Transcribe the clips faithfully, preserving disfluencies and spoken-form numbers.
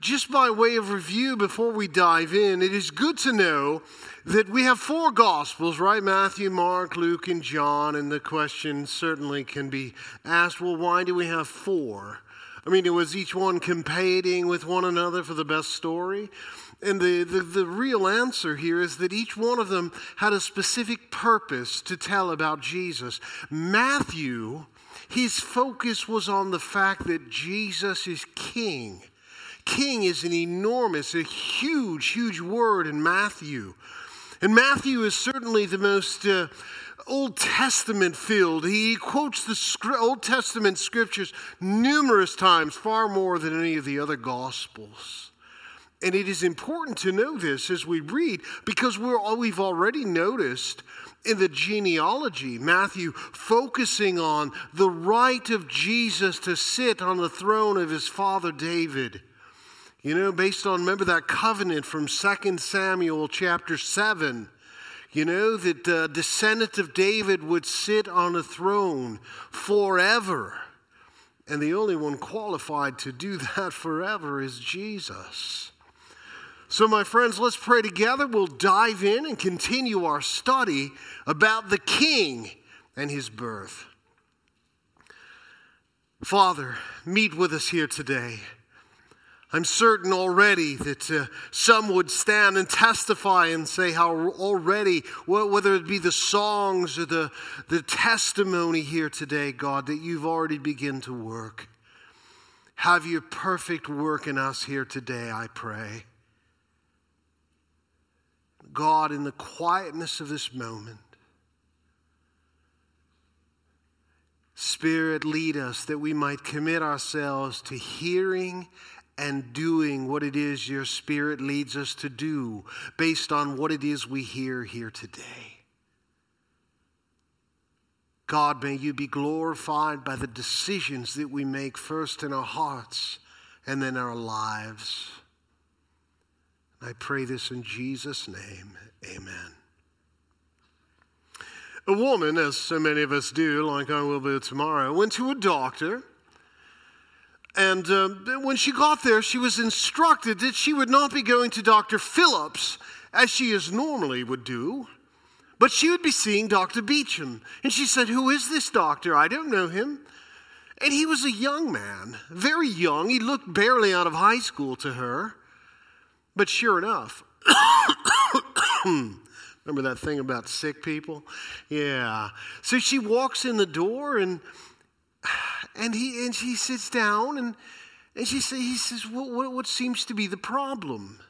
Just by way of review before we dive in, it is good to know that we have four Gospels, right? Matthew, Mark, Luke, and John. And the question certainly can be asked, well, why do we have four? I mean, was each one competing with one another for the best story? And the, the, the real answer here is that each one of them had a specific purpose to tell about Jesus. Matthew, his focus was on the fact that Jesus is king. King is an enormous, a huge, huge word in Matthew. And Matthew is certainly the most uh, Old Testament filled. He quotes the scr- Old Testament scriptures numerous times, far more than any of the other Gospels. And it is important to know this as we read, because we're, we've already noticed in the genealogy, Matthew focusing on the right of Jesus to sit on the throne of his father David. You know, based on, remember that covenant from Second Samuel chapter seven, you know, that the descendant of David would sit on a throne forever. And the only one qualified to do that forever is Jesus. So, my friends, let's pray together. We'll dive in and continue our study about the King and his birth. Father, meet with us here today. I'm certain already that uh, some would stand and testify and say how already, whether it be the songs or the, the testimony here today, God, that you've already begun to work. Have your perfect work in us here today, I pray. God, in the quietness of this moment, Spirit, lead us that we might commit ourselves to hearing and doing what it is your Spirit leads us to do based on what it is we hear here today. God, may you be glorified by the decisions that we make first in our hearts and then our lives. I pray this in Jesus' name. Amen. A woman, as so many of us do, like I will be tomorrow, went to a doctor. And uh, when she got there, she was instructed that she would not be going to Doctor Phillips, as she is normally would do, but she would be seeing Doctor Beecham. And she said, "Who is this doctor? I don't know him." And he was a young man, very young. He looked barely out of high school to her. But sure enough, remember that thing about sick people? Yeah. So she walks in the door and... And he and she sits down, and, and she say, he says, what, what, what seems to be the problem?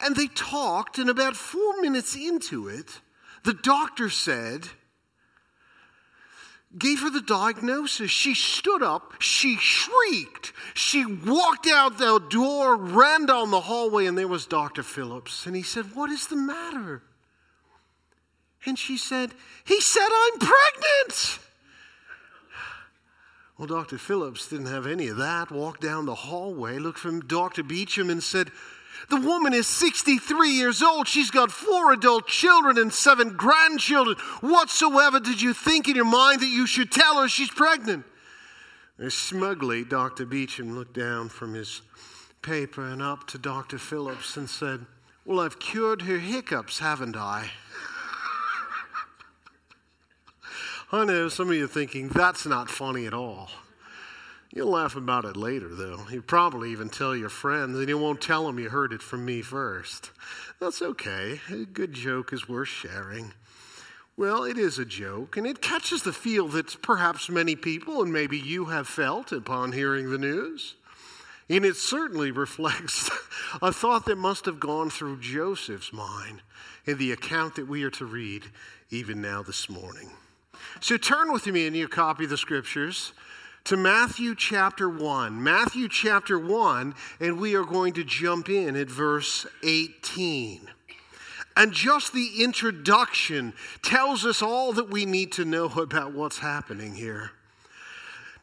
And they talked, and about four minutes into it, the doctor said, gave her the diagnosis. She stood up, she shrieked, she walked out the door, ran down the hallway, and there was Doctor Phillips. And he said, "What is the matter?" And she said, "He said I'm pregnant." Well, Doctor Phillips didn't have any of that, walked down the hallway, looked from Doctor Beecham and said, "The woman is sixty-three years old. She's got four adult children and seven grandchildren. Whatsoever did you think in your mind that you should tell her she's pregnant?" And smugly, Doctor Beecham looked down from his paper and up to Doctor Phillips and said, "Well, I've cured her hiccups, haven't I?" I know some of you are thinking, that's not funny at all. You'll laugh about it later, though. You'll probably even tell your friends, and you won't tell them you heard it from me first. That's okay. A good joke is worth sharing. Well, it is a joke, and it catches the feel that perhaps many people, and maybe you, have felt upon hearing the news. And it certainly reflects a thought that must have gone through Joseph's mind in the account that we are to read even now this morning. So turn with me in your copy of the scriptures to Matthew chapter one. Matthew chapter one, and we are going to jump in at verse eighteen. And just the introduction tells us all that we need to know about what's happening here.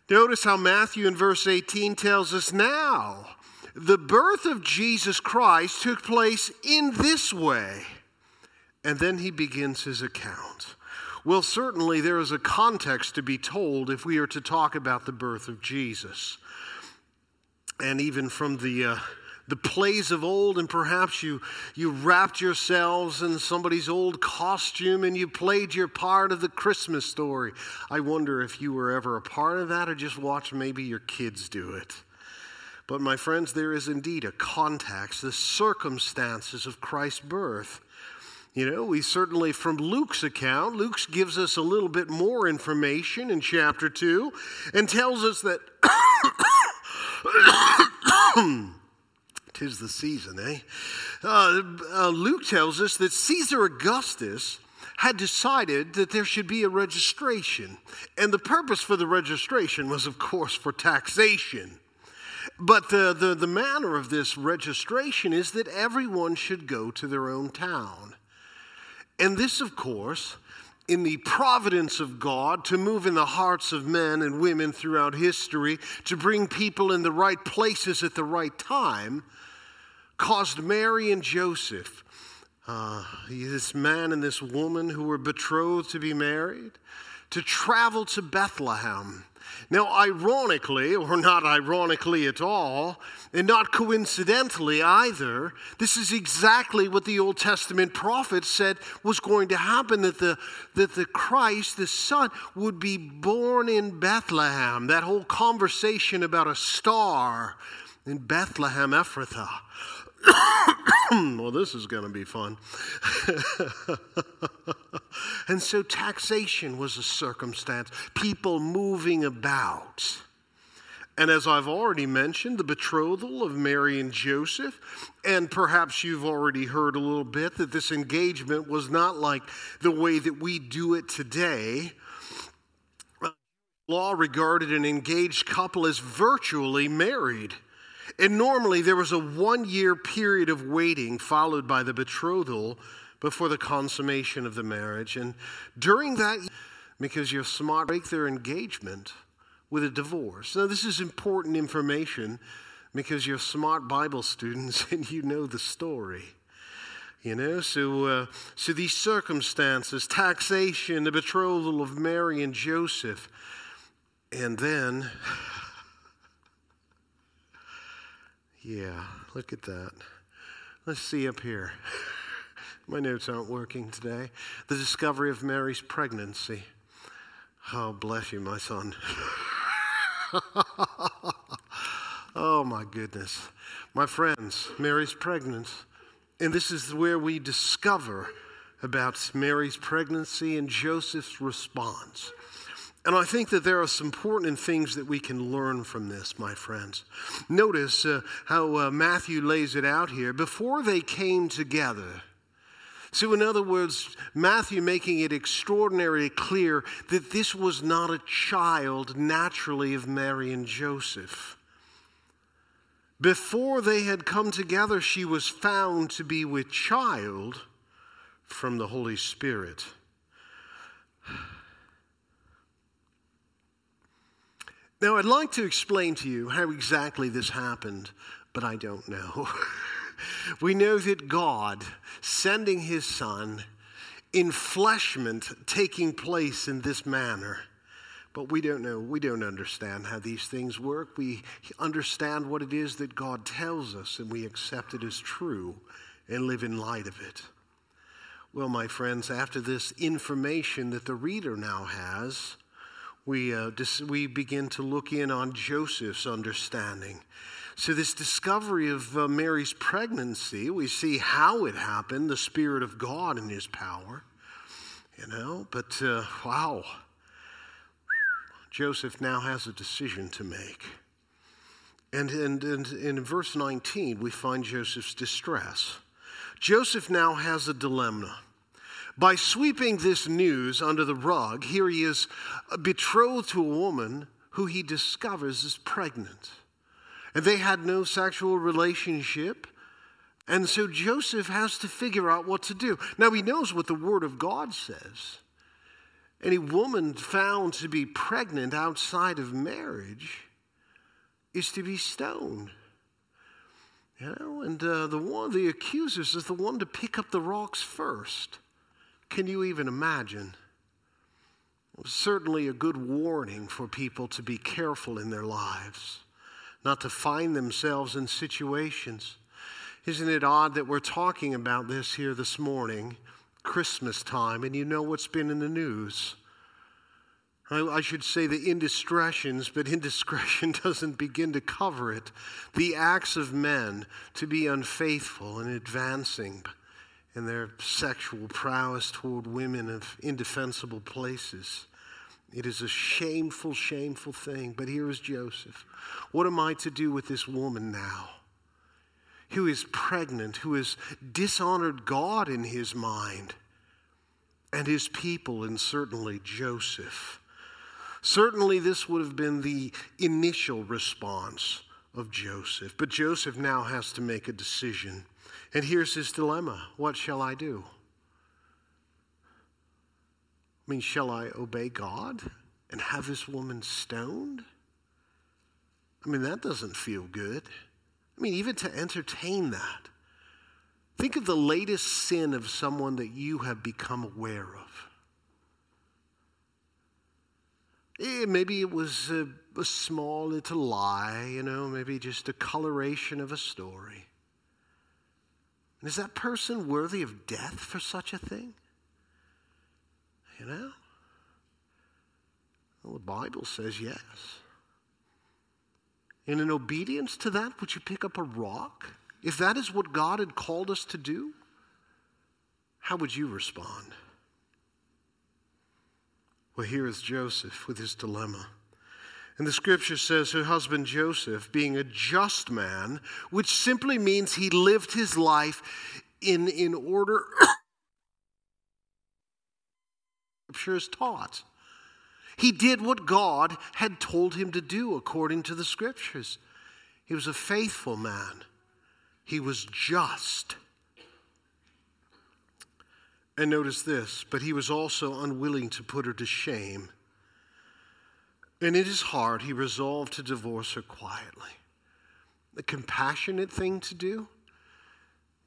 Notice how Matthew in verse eighteen tells us, "Now, the birth of Jesus Christ took place in this way." And then he begins his account. Well, certainly there is a context to be told if we are to talk about the birth of Jesus. And even from the uh, the plays of old, and perhaps you, you wrapped yourselves in somebody's old costume and you played your part of the Christmas story. I wonder if you were ever a part of that or just watched maybe your kids do it. But my friends, there is indeed a context, the circumstances of Christ's birth. You know, we certainly, from Luke's account, Luke gives us a little bit more information in chapter two and tells us that tis the season, eh? Uh, uh, Luke tells us that Caesar Augustus had decided that there should be a registration. And the purpose for the registration was, of course, for taxation. But the, the, the manner of this registration is that everyone should go to their own town. And this, of course, in the providence of God to move in the hearts of men and women throughout history, to bring people in the right places at the right time, caused Mary and Joseph, uh, this man and this woman who were betrothed to be married, to travel to Bethlehem. Now, ironically, or not ironically at all, and not coincidentally either, this is exactly what the Old Testament prophets said was going to happen, that the, that the Christ, the Son, would be born in Bethlehem. That whole conversation about a star in Bethlehem, Ephrathah. Well, this is going to be fun. And so taxation was a circumstance, people moving about. And as I've already mentioned, the betrothal of Mary and Joseph, and perhaps you've already heard a little bit that this engagement was not like the way that we do it today. Law regarded an engaged couple as virtually married. And normally there was a one-year period of waiting followed by the betrothal before the consummation of the marriage. And during that, because you're smart, break their engagement with a divorce. Now, this is important information because you're smart Bible students and you know the story. You know, so uh, so these circumstances, taxation, the betrothal of Mary and Joseph, and then... Yeah, look at that. Let's see up here. My notes aren't working today. The discovery of Mary's pregnancy. Oh, bless you, my son. Oh, my goodness. My friends, Mary's pregnant. And this is where we discover about Mary's pregnancy and Joseph's response. And I think that there are some important things that we can learn from this, my friends. Notice uh, how uh, Matthew lays it out here. Before they came together. So in other words, Matthew making it extraordinarily clear that this was not a child naturally of Mary and Joseph. Before they had come together, she was found to be with child from the Holy Spirit. Now, I'd like to explain to you how exactly this happened, but I don't know. We know that God, sending his Son, enfleshment taking place in this manner. But we don't know. We don't understand how these things work. We understand what it is that God tells us, and we accept it as true and live in light of it. Well, my friends, after this information that the reader now has, We uh, dis- we begin to look in on Joseph's understanding. So this discovery of uh, Mary's pregnancy, we see how it happened, the Spirit of God and his power, you know. But uh, wow, Joseph now has a decision to make. And, and, and, and in verse nineteen, we find Joseph's distress. Joseph now has a dilemma. By sweeping this news under the rug, here he is betrothed to a woman who he discovers is pregnant. And they had no sexual relationship. And so Joseph has to figure out what to do. Now he knows what the Word of God says. Any woman found to be pregnant outside of marriage is to be stoned. You know, and uh, the one, the accusers is the one to pick up the rocks first. Can you even imagine? It was certainly a good warning for people to be careful in their lives. not to find themselves in situations. Isn't it odd that we're talking about this here this morning, Christmas time, and you know what's been in the news? I should say the indiscretions, but indiscretion doesn't begin to cover it. The acts of men to be unfaithful and advancing in their sexual prowess toward women of indefensible places. It is a shameful, shameful thing. But here is Joseph. What am I to do with this woman now? Who is pregnant, who has dishonored God in his mind and his people, and certainly Joseph. Certainly this would have been the initial response of Joseph. But Joseph now has to make a decision. And here's his dilemma. What shall I do? I mean, shall I obey God and have this woman stoned? I mean, that doesn't feel good. I mean, even to entertain that. Think of the latest sin of someone that you have become aware of. Maybe it was a, a small little lie, you know, maybe just a coloration of a story. And is that person worthy of death for such a thing? You know? Well, the Bible says yes. And in obedience to that, would you pick up a rock? If that is what God had called us to do, how would you respond? Well, here is Joseph with his dilemma. And the scripture says her husband Joseph, being a just man, which simply means he lived his life in, in order scripture is taught. He did what God had told him to do according to the scriptures. He was a faithful man. He was just. And notice this, but he was also unwilling to put her to shame. And in his heart, he resolved to divorce her quietly. A compassionate thing to do.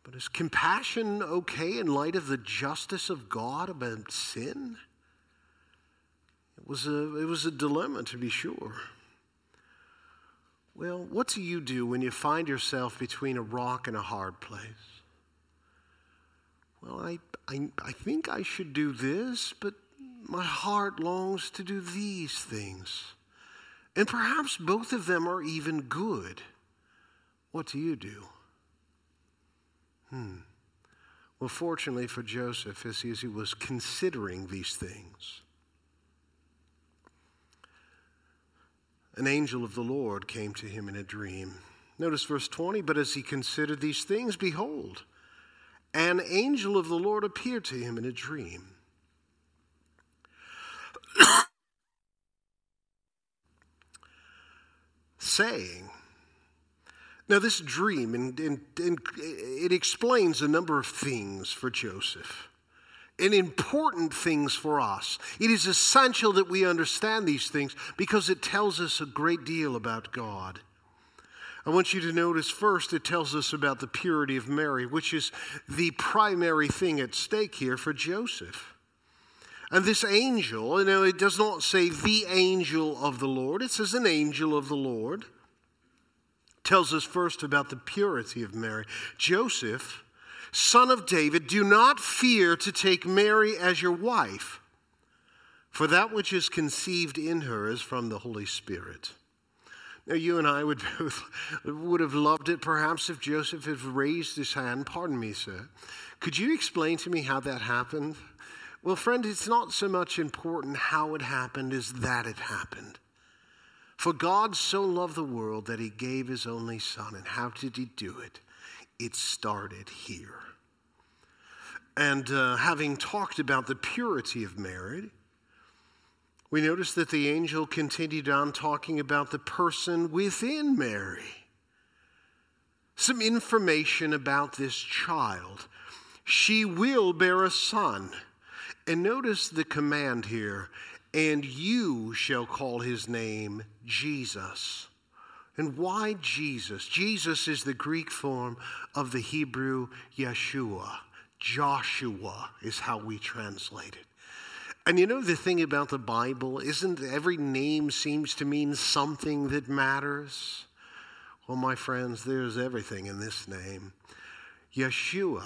But is compassion okay in light of the justice of God about sin? It was a, it was a dilemma, to be sure. Well, what do you do when you find yourself between a rock and a hard place? Well, I, I, I think I should do this, but my heart longs to do these things. And perhaps both of them are even good. What do you do? Hmm. Well, fortunately for Joseph, as he was considering these things, an angel of the Lord came to him in a dream. Notice verse twenty, but as he considered these things, behold, an angel of the Lord appeared to him in a dream. saying, Now, this dream, and, and, and it explains a number of things for Joseph, and important things for us. It is essential that we understand these things because it tells us a great deal about God. I want you to notice first, it tells us about the purity of Mary, which is the primary thing at stake here for Joseph. And this angel, you know, it does not say the angel of the Lord. It says an angel of the Lord. Tells us first about the purity of Mary. Joseph, son of David, do not fear to take Mary as your wife, for that which is conceived in her is from the Holy Spirit. Now, you and I would, would have loved it, perhaps, if Joseph had raised his hand. Pardon me, sir. Could you explain to me how that happened? Well, friend, it's not so much important how it happened as that it happened. For God so loved the world that he gave his only son. And how did he do it? It started here. And uh, having talked about the purity of marriage, we notice that the angel continued on talking about the person within Mary. Some information about this child. She will bear a son. And notice the command here. And you shall call his name Jesus. And why Jesus? Jesus is the Greek form of the Hebrew Yeshua. Joshua is how we translate it. And you know the thing about the Bible, isn't every name seems to mean something that matters? Well, my friends, there's everything in this name. Yeshua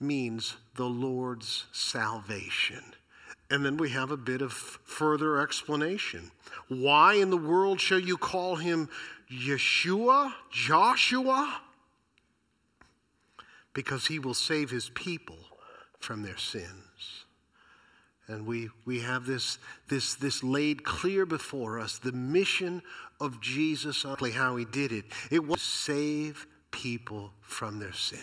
means the Lord's salvation. And then we have a bit of further explanation. Why in the world shall you call him Yeshua, Joshua? Because he will save his people from their sins. And we, we have this, this, this laid clear before us, the mission of Jesus, how he did it. It was to save people from their sin.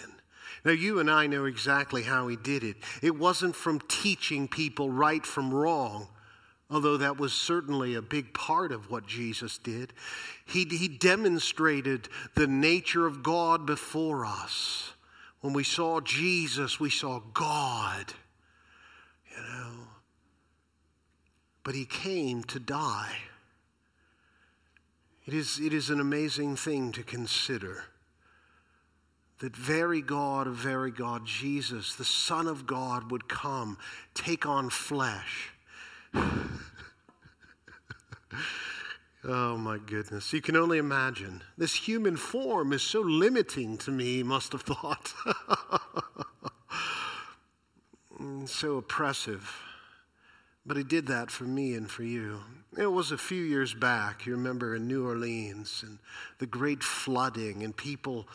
Now, you and I know exactly how he did it. It wasn't from teaching people right from wrong, although that was certainly a big part of what Jesus did. He, he demonstrated the nature of God before us. When we saw Jesus, we saw God, you know. But he came to die. It is, it is an amazing thing to consider that very God of very God, Jesus, the Son of God, would come, take on flesh. Oh, my goodness. You can only imagine. This human form is so limiting to me, he must have thought. So oppressive. But he did that for me and for you. It was a few years back, you remember, in New Orleans, and the great flooding, and people,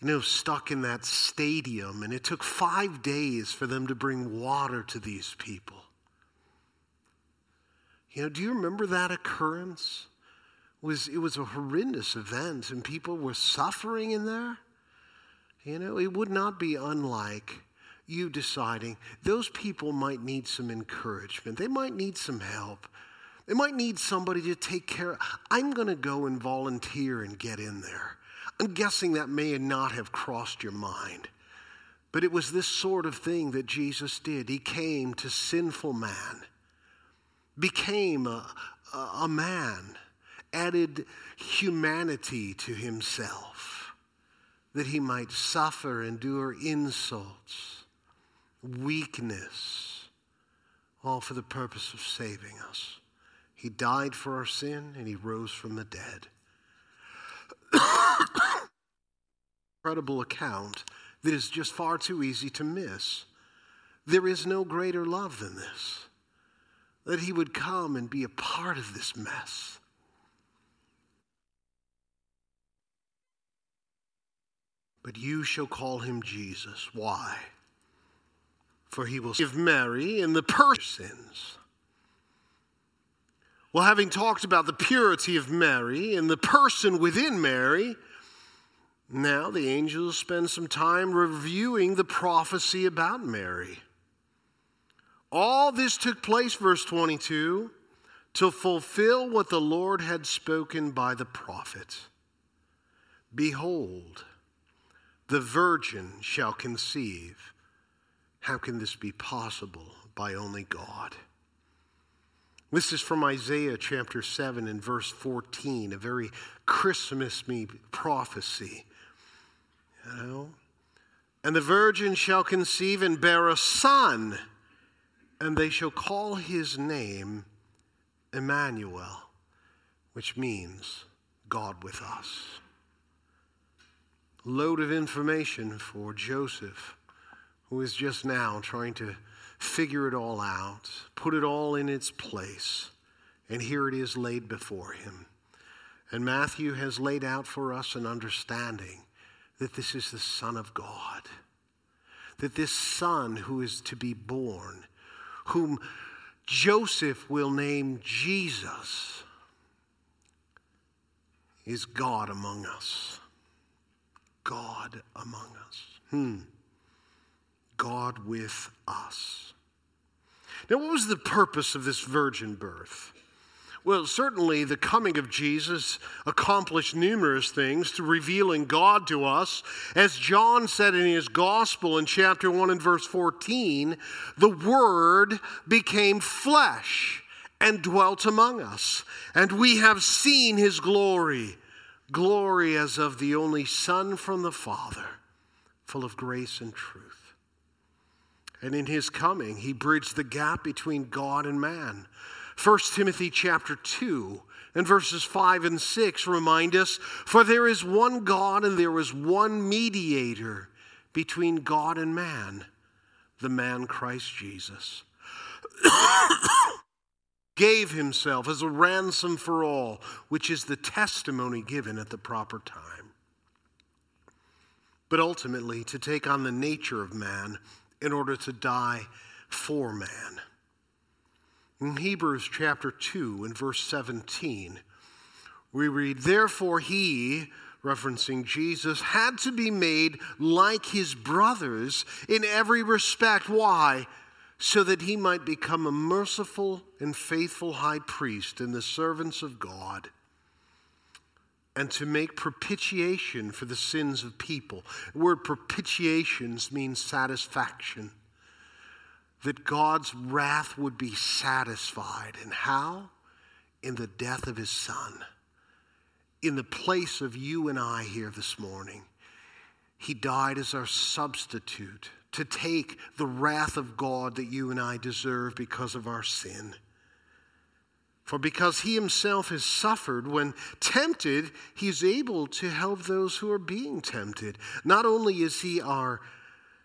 you know, stuck in that stadium. And it took five days for them to bring water to these people. You know, do you remember that occurrence? It was, it was a horrendous event, and people were suffering in there. You know, it would not be unlike you deciding those people might need some encouragement. They might need some help. They might need somebody to take care of. I'm going to go and volunteer and get in there. I'm guessing that may not have crossed your mind. But it was this sort of thing that Jesus did. He came to sinful man, became a, a, a man, added humanity to himself, that he might suffer, endure insults, weakness, all for the purpose of saving us. He died for our sin, and he rose from the dead. Incredible account that is just far too easy to miss. There is no greater love than this, that he would come and be a part of this mess. But you shall call him Jesus. Why? For he will save Mary and the persons. Well, having talked about the purity of Mary and the person within Mary, now the angels spend some time reviewing the prophecy about Mary. All this took place, verse twenty-two, to fulfill what the Lord had spoken by the prophet. Behold, the virgin shall conceive. How can this be possible? By only God. This is from Isaiah chapter seven and verse fourteen, a very Christmas-y prophecy. You know? And the virgin shall conceive and bear a son, and they shall call his name Emmanuel, which means God with us. Load of information for Joseph, who is just now trying to figure it all out, put it all in its place, and here it is laid before him. And Matthew has laid out for us an understanding that this is the Son of God, that this Son who is to be born, whom Joseph will name Jesus, is God among us. God among us. Hmm. God with us. Now, what was the purpose of this virgin birth? Well, certainly the coming of Jesus accomplished numerous things to revealing God to us. As John said in his gospel in chapter one and verse fourteen, the Word became flesh and dwelt among us, and we have seen his glory, glory as of the only Son from the Father, full of grace and truth. And in his coming, he bridged the gap between God and man. First Timothy chapter two and verses five and six remind us, for there is one God and there is one mediator between God and man, the man Christ Jesus. Gave himself as a ransom for all, which is the testimony given at the proper time. But ultimately, to take on the nature of man in order to die for man. In Hebrews chapter two and verse seventeen, we read, therefore he, referencing Jesus, had to be made like his brothers in every respect. Why? So that he might become a merciful and faithful high priest in the service of God, and to make propitiation for the sins of people. The word propitiations means satisfaction, that God's wrath would be satisfied. And how? In the death of his son. In the place of you and I here this morning, he died as our substitute, to take the wrath of God that you and I deserve because of our sin. For because he himself has suffered when tempted, he is able to help those who are being tempted. Not only is he our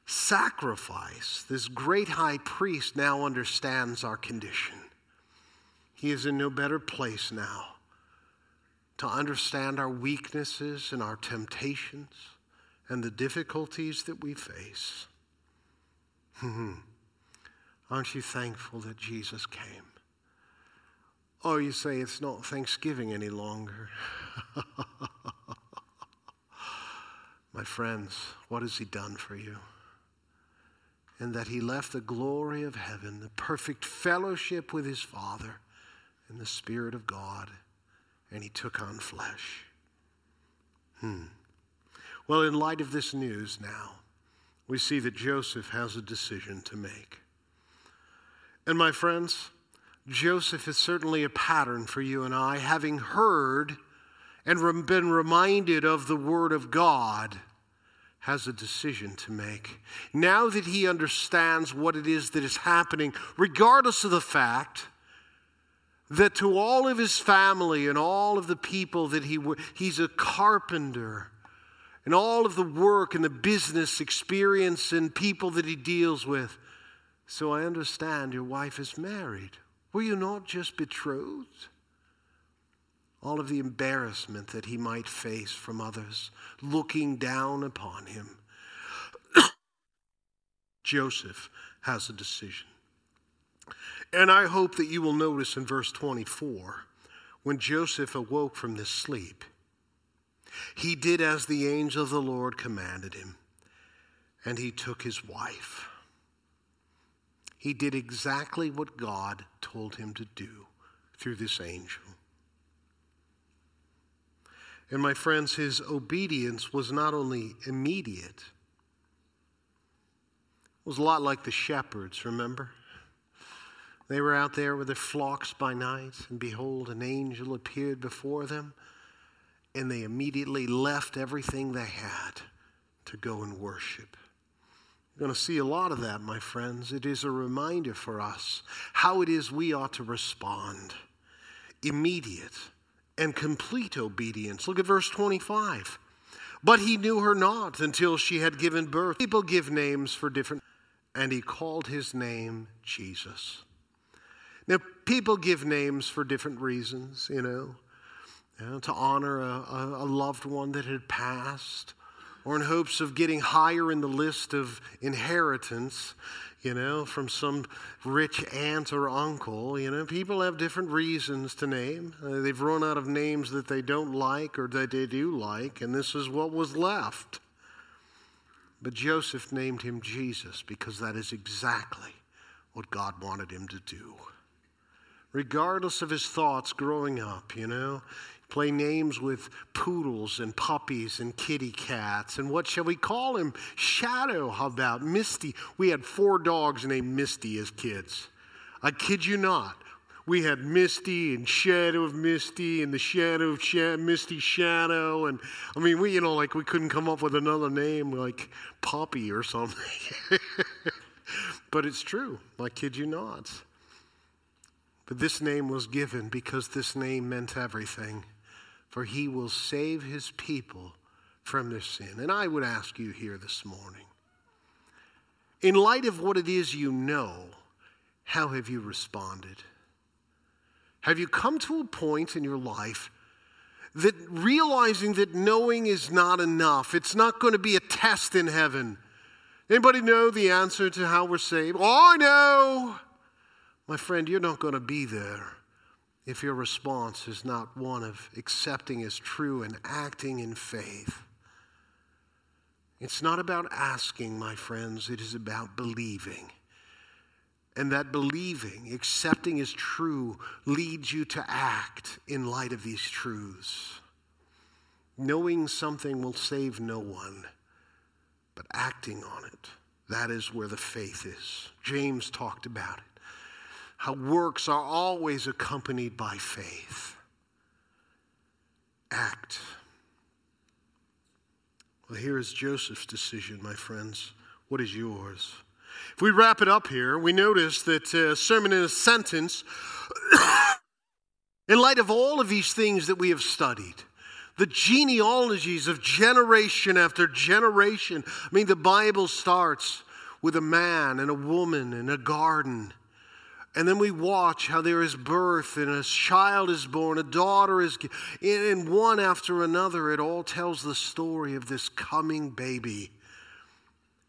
sacrifice, this great high priest now understands our condition. He is in no better place now to understand our weaknesses and our temptations and the difficulties that we face. Aren't you thankful that Jesus came? Oh, you say it's not Thanksgiving any longer. My friends, what has he done for you? And that he left the glory of heaven, the perfect fellowship with his Father and the Spirit of God, and he took on flesh. Hmm. Well, in light of this news now, we see that Joseph has a decision to make. And my friends, Joseph is certainly a pattern for you and I, having heard and been reminded of the Word of God, has a decision to make. Now that he understands what it is that is happening, regardless of the fact that to all of his family and all of the people that he w- he's a carpenter, and all of the work and the business experience and people that he deals with. So I understand your wife is married. Were you not just betrothed? All of the embarrassment that he might face from others looking down upon him. Joseph has a decision. And I hope that you will notice in verse twenty-four, when Joseph awoke from this sleep, he did as the angel of the Lord commanded him, and he took his wife. He did exactly what God told him to do through this angel. And my friends, his obedience was not only immediate. It was a lot like the shepherds, remember? They were out there with their flocks by night, and behold, an angel appeared before them. And they immediately left everything they had to go and worship. You're going to see a lot of that, my friends. It is a reminder for us how it is we ought to respond. Immediate and complete obedience. Look at verse twenty-five. But he knew her not until she had given birth. People give names for different. And he called his name Jesus. Now, people give names for different reasons, you know. You know, to honor a, a loved one that had passed, or in hopes of getting higher in the list of inheritance, you know, from some rich aunt or uncle. You know, people have different reasons to name. Uh, they've run out of names that they don't like or that they do like, and this is what was left. But Joseph named him Jesus because that is exactly what God wanted him to do. Regardless of his thoughts growing up, you know, play names with poodles and puppies and kitty cats. And what shall we call him? Shadow, how about Misty? We had four dogs named Misty as kids. I kid you not. We had Misty and Shadow of Misty and the Shadow of Sh- Misty Shadow. And I mean, we, you know, like we couldn't come up with another name like Poppy or something. But it's true. I kid you not. But this name was given because this name meant everything. For he will save his people from their sin. And I would ask you here this morning, in light of what it is you know, how have you responded? Have you come to a point in your life that realizing that knowing is not enough, it's not going to be a test in heaven? Anybody know the answer to how we're saved? Oh, I know. My friend, you're not going to be there if your response is not one of accepting as true and acting in faith. It's not about asking, my friends. It is about believing. And that believing, accepting as true, leads you to act in light of these truths. Knowing something will save no one, but acting on it, that is where the faith is. James talked about it, how works are always accompanied by faith. Act. Well, here is Joseph's decision, my friends. What is yours? If we wrap it up here, we notice that a sermon in a sentence, in light of all of these things that we have studied, the genealogies of generation after generation. I mean, the Bible starts with a man and a woman and a garden. And then we watch how there is birth and a child is born, a daughter is given, and one after another, it all tells the story of this coming baby,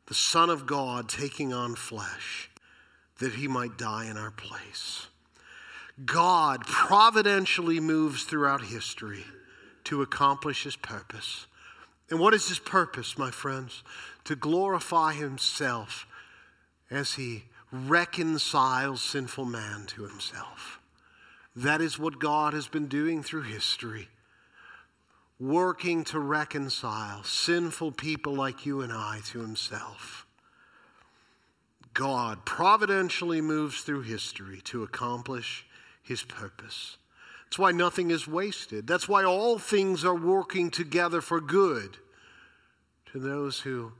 the Son of God taking on flesh that he might die in our place. God providentially moves throughout history to accomplish his purpose. And what is his purpose, my friends? To glorify himself as he reconciles sinful man to himself. That is what God has been doing through history, working to reconcile sinful people like you and I to himself. God providentially moves through history to accomplish his purpose. That's why nothing is wasted. That's why all things are working together for good to those who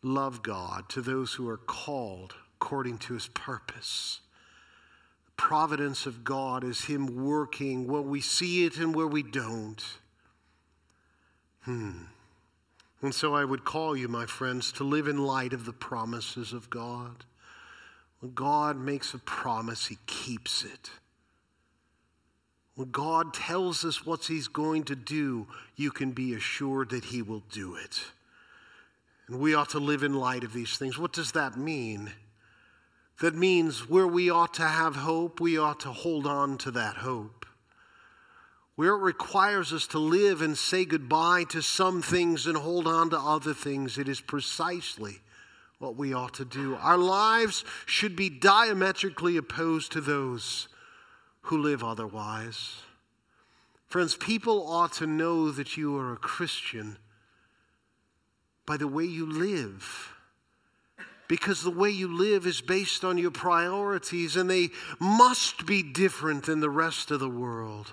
love God, to those who are called according to his purpose. The providence of God is him working where we see it and where we don't. Hmm. And so I would call you, my friends, to live in light of the promises of God. When God makes a promise, he keeps it. When God tells us what he's going to do, you can be assured that he will do it. And we ought to live in light of these things. What does that mean? That means where we ought to have hope, we ought to hold on to that hope. Where it requires us to live and say goodbye to some things and hold on to other things, it is precisely what we ought to do. Our lives should be diametrically opposed to those who live otherwise. Friends, people ought to know that you are a Christian by the way you live, because the way you live is based on your priorities, and they must be different than the rest of the world.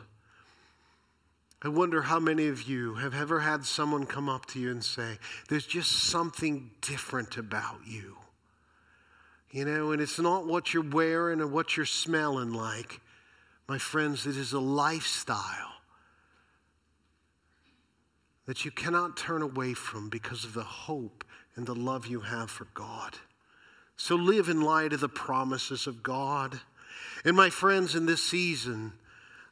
I wonder how many of you have ever had someone come up to you and say, there's just something different about you. You know, and it's not what you're wearing or what you're smelling like. My friends, it is a lifestyle that you cannot turn away from because of the hope and the love you have for God. So live in light of the promises of God. And my friends, in this season,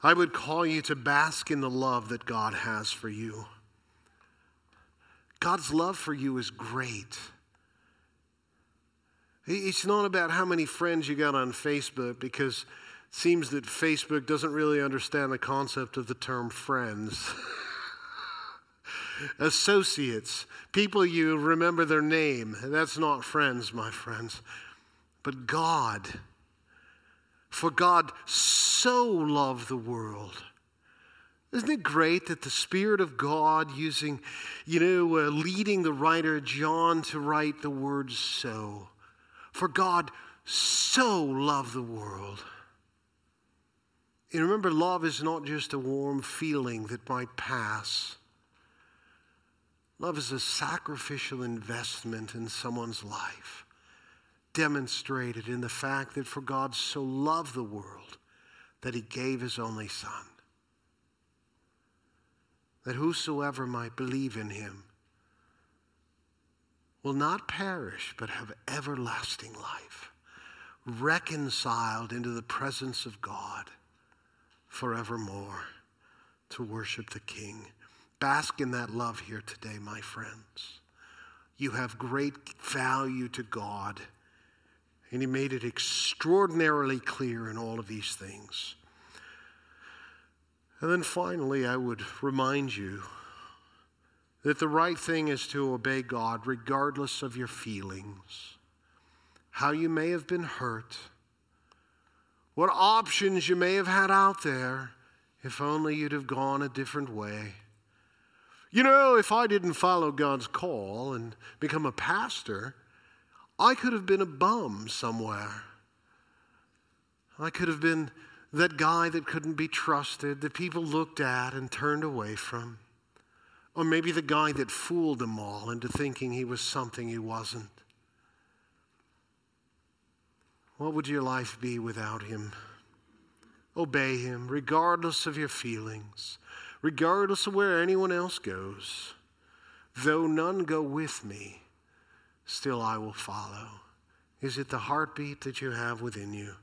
I would call you to bask in the love that God has for you. God's love for you is great. It's not about how many friends you got on Facebook, because it seems that Facebook doesn't really understand the concept of the term friends. Associates, people you remember their name, that's not friends, my friends. But God, for God so loved the world. Isn't it great that the Spirit of God using, you know, uh, leading the writer John to write the word so. For God so loved the world. And remember, love is not just a warm feeling that might pass. Love is a sacrificial investment in someone's life, demonstrated in the fact that for God so loved the world that he gave his only Son, that whosoever might believe in him will not perish but have everlasting life, reconciled into the presence of God forevermore to worship the King. Bask in that love here today, my friends. You have great value to God, and he made it extraordinarily clear in all of these things. And then finally, I would remind you that the right thing is to obey God regardless of your feelings, how you may have been hurt, what options you may have had out there, if only you'd have gone a different way. You know, if I didn't follow God's call and become a pastor, I could have been a bum somewhere. I could have been that guy that couldn't be trusted, that people looked at and turned away from. Or maybe the guy that fooled them all into thinking he was something he wasn't. What would your life be without him? Obey him, regardless of your feelings, regardless of where anyone else goes. Though none go with me, still I will follow. Is it the heartbeat that you have within you?